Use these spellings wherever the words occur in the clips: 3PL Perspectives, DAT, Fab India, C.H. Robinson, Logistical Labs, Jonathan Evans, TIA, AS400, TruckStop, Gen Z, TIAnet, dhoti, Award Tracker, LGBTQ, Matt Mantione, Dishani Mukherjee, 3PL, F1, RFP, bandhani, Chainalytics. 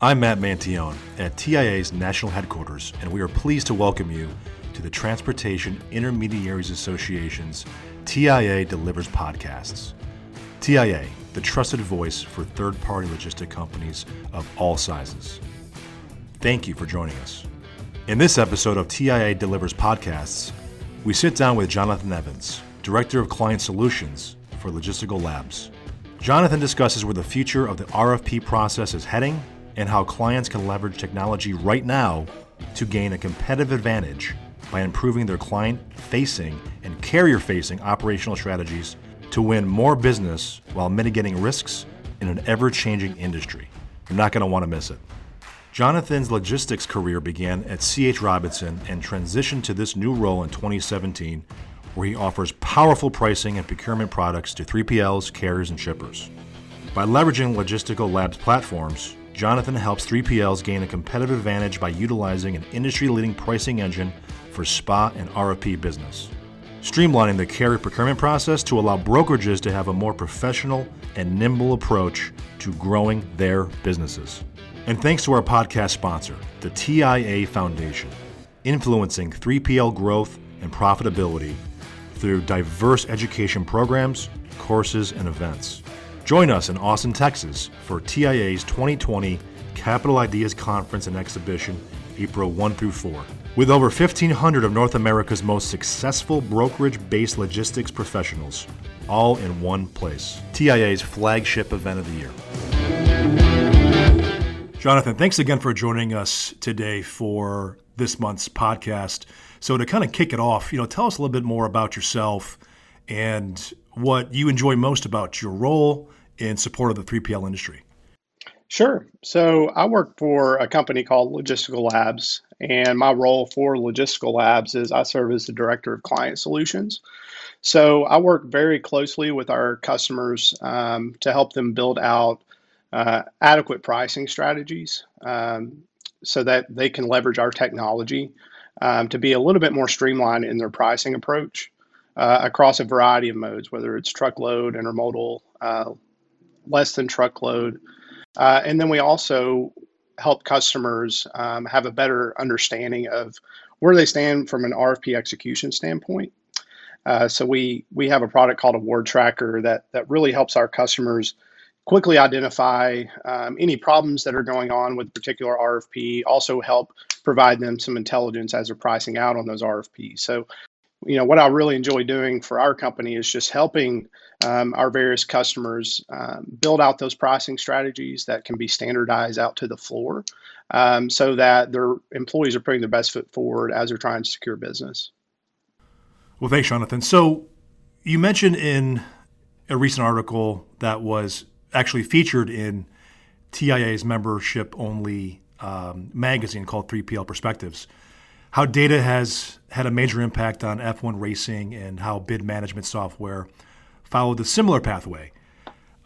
I'm Matt Mantione at TIA's national headquarters, and we are pleased to welcome you to the Transportation Intermediaries Association's TIA Delivers podcasts. TIA, the trusted voice for third-party logistic companies of all sizes. Thank you for joining us. In this episode of TIA Delivers podcasts, we sit down with Jonathan Evans, Director of Client Solutions for Logistical Labs. Jonathan discusses where the future of the RFP process is heading and how clients can leverage technology right now to gain a competitive advantage by improving their client-facing and carrier-facing operational strategies to win more business while mitigating risks in an ever-changing industry. You're not going to want to miss it. Jonathan's logistics career began at C.H. Robinson and transitioned to this new role in 2017, where he offers powerful pricing and procurement products to 3PLs, carriers, and shippers. By leveraging Logistical Labs platforms, Jonathan helps 3PLs gain a competitive advantage by utilizing an industry-leading pricing engine for spot and RFP business, streamlining the carrier procurement process to allow brokerages to have a more professional and nimble approach to growing their businesses. And thanks to our podcast sponsor, the TIA Foundation, influencing 3PL growth and profitability through diverse education programs, courses, and events. Join us in Austin, Texas for TIA's 2020 Capital Ideas Conference and Exhibition, April 1 through 4. With over 1,500 of North America's most successful brokerage-based logistics professionals, all in one place. TIA's flagship event of the year. Jonathan, thanks again for joining us today for this month's podcast. So to kind of kick it off, tell us a little bit more about yourself and what you enjoy most about your role in support of the 3PL industry. Sure. So I work for a company called Logistical Labs, and my role for Logistical Labs is I serve as the Director of Client Solutions. So I work very closely with our customers to help them build out adequate pricing strategies so that they can leverage our technology to be a little bit more streamlined in their pricing approach across a variety of modes, whether it's truckload, intermodal, less than truckload. And then we also help customers have a better understanding of where they stand from an RFP execution standpoint. So we have a product called Award Tracker that really helps our customers quickly identify any problems that are going on with a particular RFP, also help provide them some intelligence as they're pricing out on those RFPs. So, what I really enjoy doing for our company is just helping our various customers build out those pricing strategies that can be standardized out to the floor so that their employees are putting their best foot forward as they're trying to secure business. Well, thanks, Jonathan. So you mentioned in a recent article that was actually featured in TIA's membership-only magazine called 3PL Perspectives, how data has had a major impact on F1 racing and how bid management software followed a similar pathway.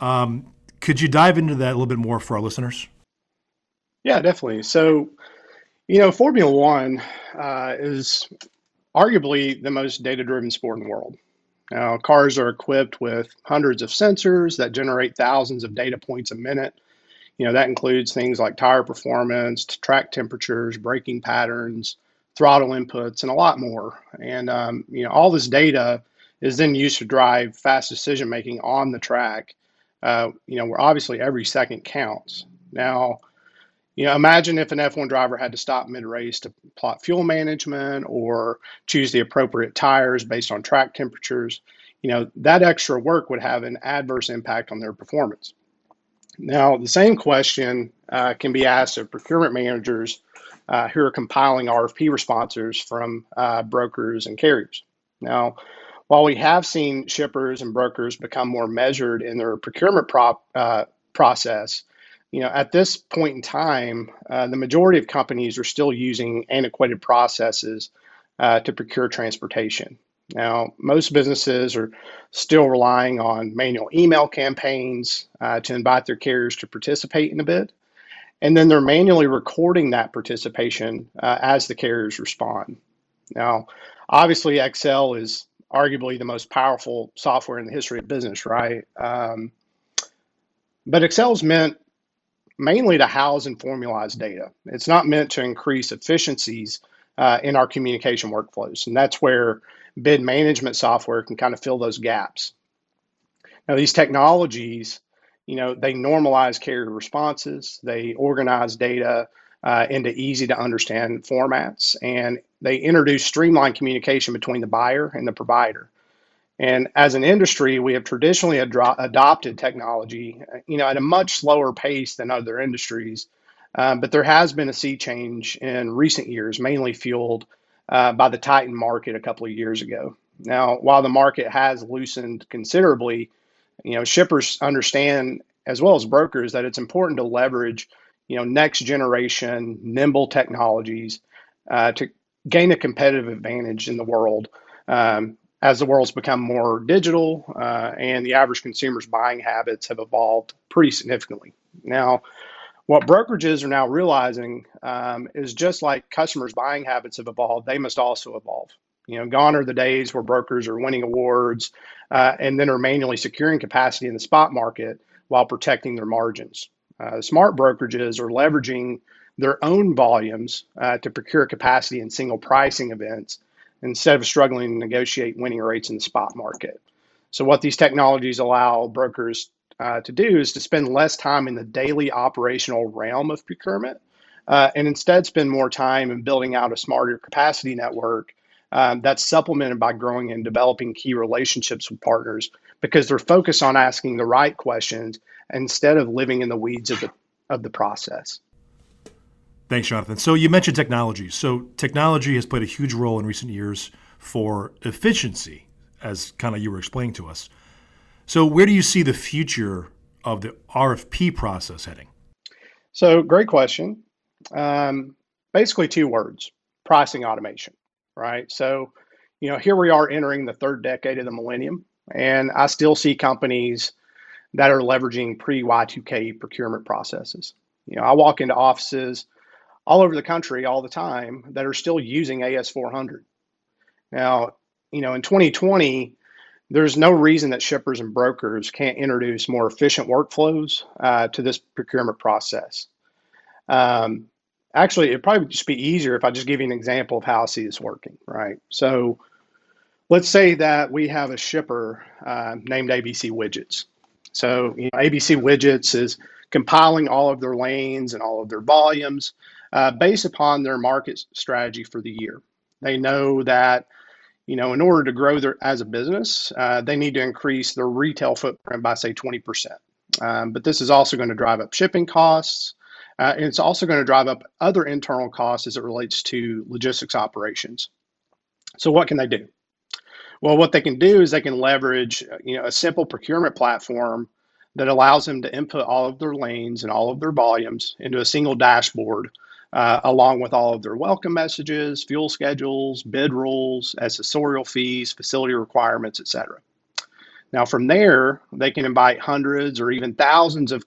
Could you dive into that a little bit more for our listeners? Yeah, definitely. So, Formula One is arguably the most data-driven sport in the world. Now, cars are equipped with hundreds of sensors that generate thousands of data points a minute. That includes things like tire performance, track temperatures, braking patterns, throttle inputs, and a lot more. And, all this data is then used to drive fast decision-making on the track, where obviously every second counts. Now, imagine if an F1 driver had to stop mid-race to plot fuel management or choose the appropriate tires based on track temperatures. That extra work would have an adverse impact on their performance. Now, the same question can be asked of procurement managers who are compiling RFP responses from brokers and carriers. Now, while we have seen shippers and brokers become more measured in their procurement process, at this point in time, the majority of companies are still using antiquated processes to procure transportation. Now, most businesses are still relying on manual email campaigns to invite their carriers to participate in a bid, and then they're manually recording that participation as the carriers respond. Now, obviously, Excel is arguably the most powerful software in the history of business, right? But Excel's meant mainly to house and formalize data. It's not meant to increase efficiencies in our communication workflows. And that's where bid management software can kind of fill those gaps. Now, these technologies, you know, they normalize carrier responses, they organize data into easy to understand formats, and they introduce streamlined communication between the buyer and the provider. And as an industry, we have traditionally adopted technology, you know, at a much slower pace than other industries, but there has been a sea change in recent years, mainly fueled by the tightened market a couple of years ago. Now, while the market has loosened considerably, you know, shippers understand, as well as brokers, that it's important to leverage, you know, next generation nimble technologies to gain a competitive advantage in the world as the world's become more digital and the average consumer's buying habits have evolved pretty significantly. Now, what brokerages are now realizing is just like customers' buying habits have evolved, they must also evolve. You know, gone are the days where brokers are winning awards and then are manually securing capacity in the spot market while protecting their margins. Smart brokerages are leveraging their own volumes to procure capacity in single pricing events instead of struggling to negotiate winning rates in the spot market. So what these technologies allow brokers to do is to spend less time in the daily operational realm of procurement and instead spend more time in building out a smarter capacity network that's supplemented by growing and developing key relationships with partners, because they're focused on asking the right questions instead of living in the weeds of the process. Thanks, Jonathan. So you mentioned technology. So technology has played a huge role in recent years for efficiency, as kind of you were explaining to us. So where do you see the future of the RFP process heading? So great question. Basically two words: pricing automation. Right. So, you know, here we are entering the third decade of the millennium, and I still see companies that are leveraging pre-Y2K procurement processes. You know, I walk into offices all over the country all the time that are still using AS400. Now, you know, in 2020, there's no reason that shippers and brokers can't introduce more efficient workflows to this procurement process. Actually, it'd probably just be easier if I just give you an example of how I see this working, right? So let's say that we have a shipper named ABC Widgets. So, you know, ABC Widgets is compiling all of their lanes and all of their volumes based upon their market strategy for the year. They know that, you know, in order to grow their as a business, they need to increase their retail footprint by, say, 20%. But this is also going to drive up shipping costs. And it's also going to drive up other internal costs as it relates to logistics operations. So what can they do? Well, what they can do is they can leverage, you know, a simple procurement platform that allows them to input all of their lanes and all of their volumes into a single dashboard, along with all of their welcome messages, fuel schedules, bid rules, accessorial fees, facility requirements, etc. Now, from there, they can invite hundreds or even thousands of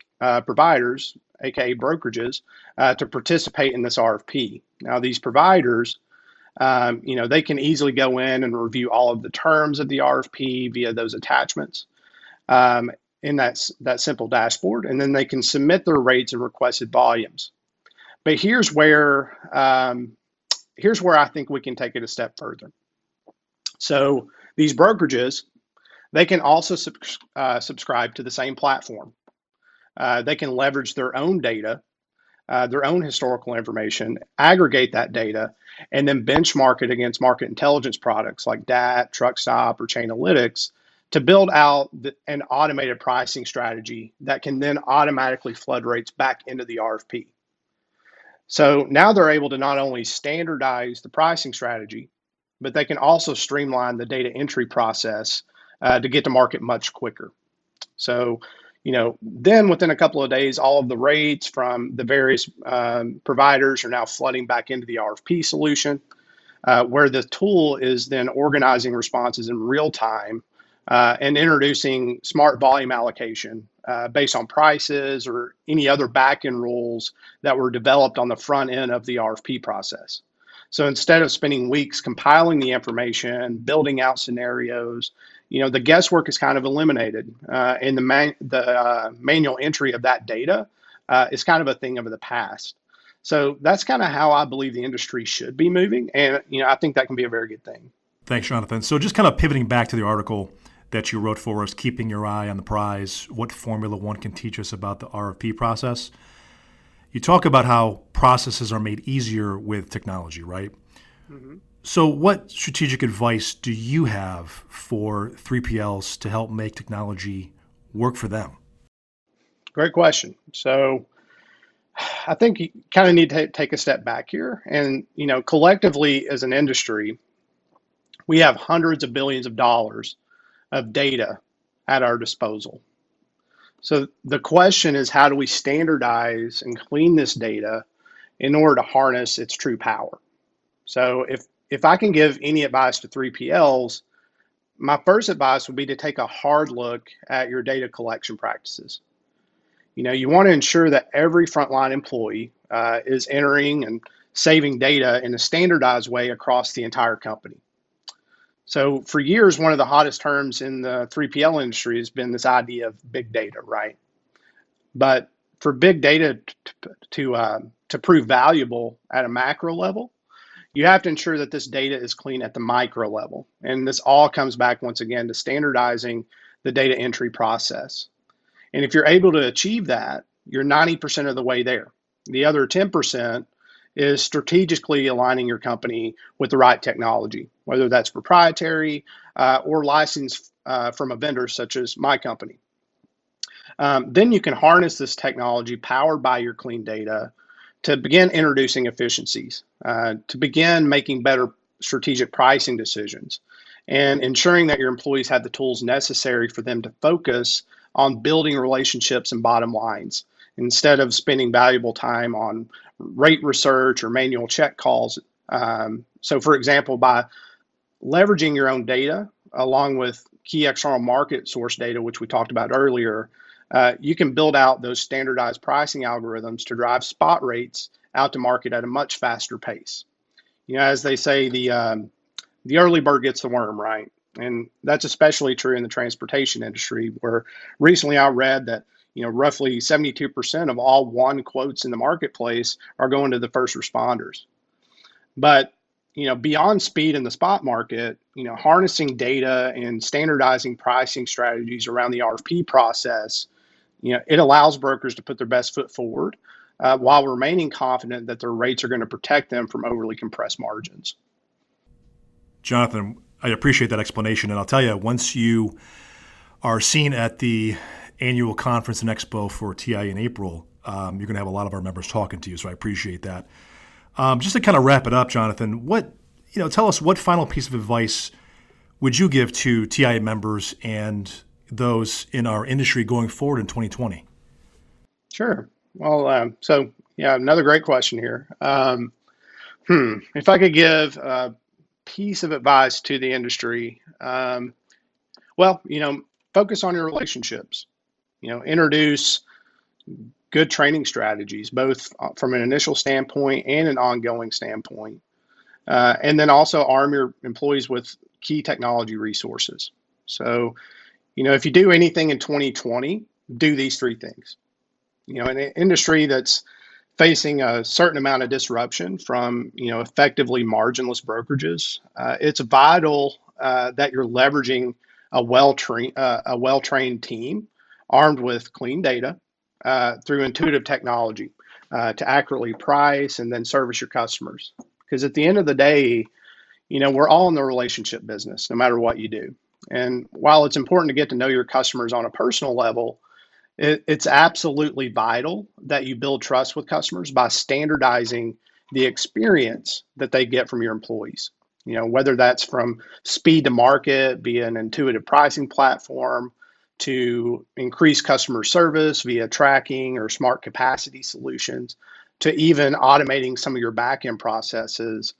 providers, aka brokerages, to participate in this RFP. Now, these providers, you know, they can easily go in and review all of the terms of the RFP via those attachments in that simple dashboard, and then they can submit their rates and requested volumes. But here's where I think we can take it a step further. So these brokerages, they can also subscribe to the same platform. They can leverage their own data, their own historical information, aggregate that data, and then benchmark it against market intelligence products like DAT, TruckStop, or Chainalytics to build out an automated pricing strategy that can then automatically flood rates back into the RFP. So now they're able to not only standardize the pricing strategy, but they can also streamline the data entry process to get to market much quicker. So, you know, then within a couple of days, all of the rates from the various providers are now flooding back into the RFP solution, where the tool is then organizing responses in real time and introducing smart volume allocation based on prices or any other back-end rules that were developed on the front end of the RFP process. So instead of spending weeks compiling the information, building out scenarios, you know, the guesswork is kind of eliminated, and the manual entry of that data is kind of a thing of the past. So that's kind of how I believe the industry should be moving. And, you know, I think that can be a very good thing. Thanks, Jonathan. So just kind of pivoting back to the article that you wrote for us, Keeping Your Eye on the Prize, What Formula One Can Teach Us About the RFP Process. You talk about how processes are made easier with technology, right? Mm-hmm. So what strategic advice do you have for 3PLs to help make technology work for them? Great question. So I think you kind of need to take a step back here. And, you know, collectively as an industry, we have hundreds of billions of dollars of data at our disposal. So the question is, how do we standardize and clean this data in order to harness its true power? So if I can give any advice to 3PLs, my first advice would be to take a hard look at your data collection practices. You know, you want to ensure that every frontline employee is entering and saving data in a standardized way across the entire company. So for years, one of the hottest terms in the 3PL industry has been this idea of big data, right? But for big data to prove valuable at a macro level, you have to ensure that this data is clean at the micro level. And this all comes back once again to standardizing the data entry process. And if you're able to achieve that, you're 90% of the way there. The other 10% is strategically aligning your company with the right technology, whether that's proprietary or licensed from a vendor such as my company. Then you can harness this technology powered by your clean data to begin introducing efficiencies, to begin making better strategic pricing decisions, and ensuring that your employees have the tools necessary for them to focus on building relationships and bottom lines instead of spending valuable time on rate research or manual check calls. So for example, by leveraging your own data along with key external market source data, which we talked about earlier, you can build out those standardized pricing algorithms to drive spot rates out to market at a much faster pace. You know, as they say, the early bird gets the worm, right? And that's especially true in the transportation industry, where recently I read that, you know, roughly 72% of all won quotes in the marketplace are going to the first responders. But, you know, beyond speed in the spot market, you know, harnessing data and standardizing pricing strategies around the RFP process, you know, it allows brokers to put their best foot forward while remaining confident that their rates are going to protect them from overly compressed margins. Jonathan, I appreciate that explanation. And I'll tell you, once you are seen at the annual conference and expo for TIA in April, you're going to have a lot of our members talking to you. So I appreciate that. Just to kind of wrap it up, Jonathan, tell us what final piece of advice would you give to TIA members and those in our industry going forward in 2020? Sure. Well, another great question here. If I could give a piece of advice to the industry, focus on your relationships. You know, introduce good training strategies, both from an initial standpoint and an ongoing standpoint. And then also arm your employees with key technology resources. So, you know, if you do anything in 2020, do these three things. You know, in an industry that's facing a certain amount of disruption from, you know, effectively marginless brokerages, it's vital that you're leveraging a well-trained team armed with clean data through intuitive technology to accurately price and then service your customers. Because at the end of the day, you know, we're all in the relationship business, no matter what you do. And while it's important to get to know your customers on a personal level, it's absolutely vital that you build trust with customers by standardizing the experience that they get from your employees. You know, whether that's from speed to market via an intuitive pricing platform, to increase customer service via tracking or smart capacity solutions, to even automating some of your back-end processes.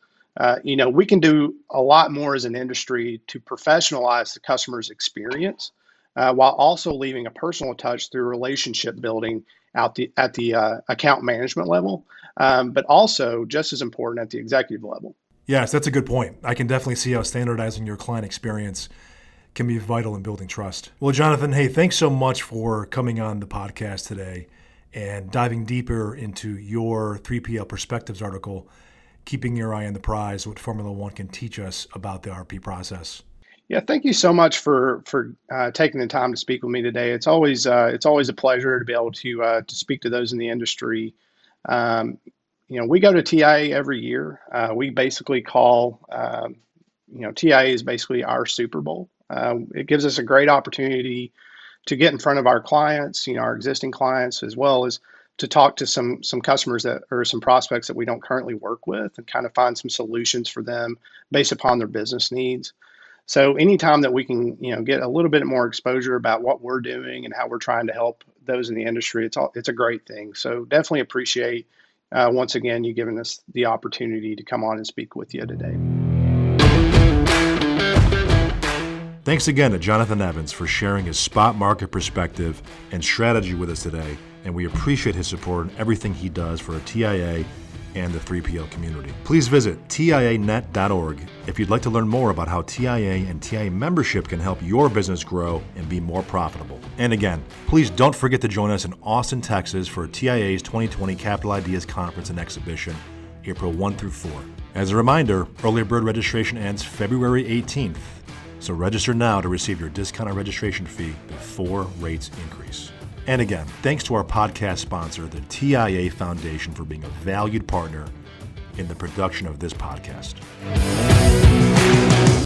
You know, we can do a lot more as an industry to professionalize the customer's experience while also leaving a personal touch through relationship building at the account management level, but also just as important at the executive level. Yes, that's a good point. I can definitely see how standardizing your client experience can be vital in building trust. Well, Jonathan, hey, thanks so much for coming on the podcast today and diving deeper into your 3PL Perspectives article, keeping your eye on the prize, what Formula One can teach us about the RFP process. Yeah, thank you so much for taking the time to speak with me today. It's always a pleasure to be able to speak to those in the industry. We go to TIA every year. We basically call, TIA is basically our Super Bowl. It gives us a great opportunity to get in front of our clients, our existing clients, as well as to talk to some customers that or some prospects that we don't currently work with, and kind of find some solutions for them based upon their business needs. So anytime that we can, get a little bit more exposure about what we're doing and how we're trying to help those in the industry, it's a great thing. So definitely appreciate, once again, you giving us the opportunity to come on and speak with you today. Thanks again to Jonathan Evans for sharing his spot market perspective and strategy with us today, and we appreciate his support and everything he does for a TIA and the 3PL community. Please visit TIAnet.org if you'd like to learn more about how TIA and TIA membership can help your business grow and be more profitable. And again, please don't forget to join us in Austin, Texas for TIA's 2020 Capital Ideas Conference and Exhibition, April 1 through 4. As a reminder, early bird registration ends February 18th, so register now to receive your discounted registration fee before rates increase. And again, thanks to our podcast sponsor, the TIA Foundation, for being a valued partner in the production of this podcast.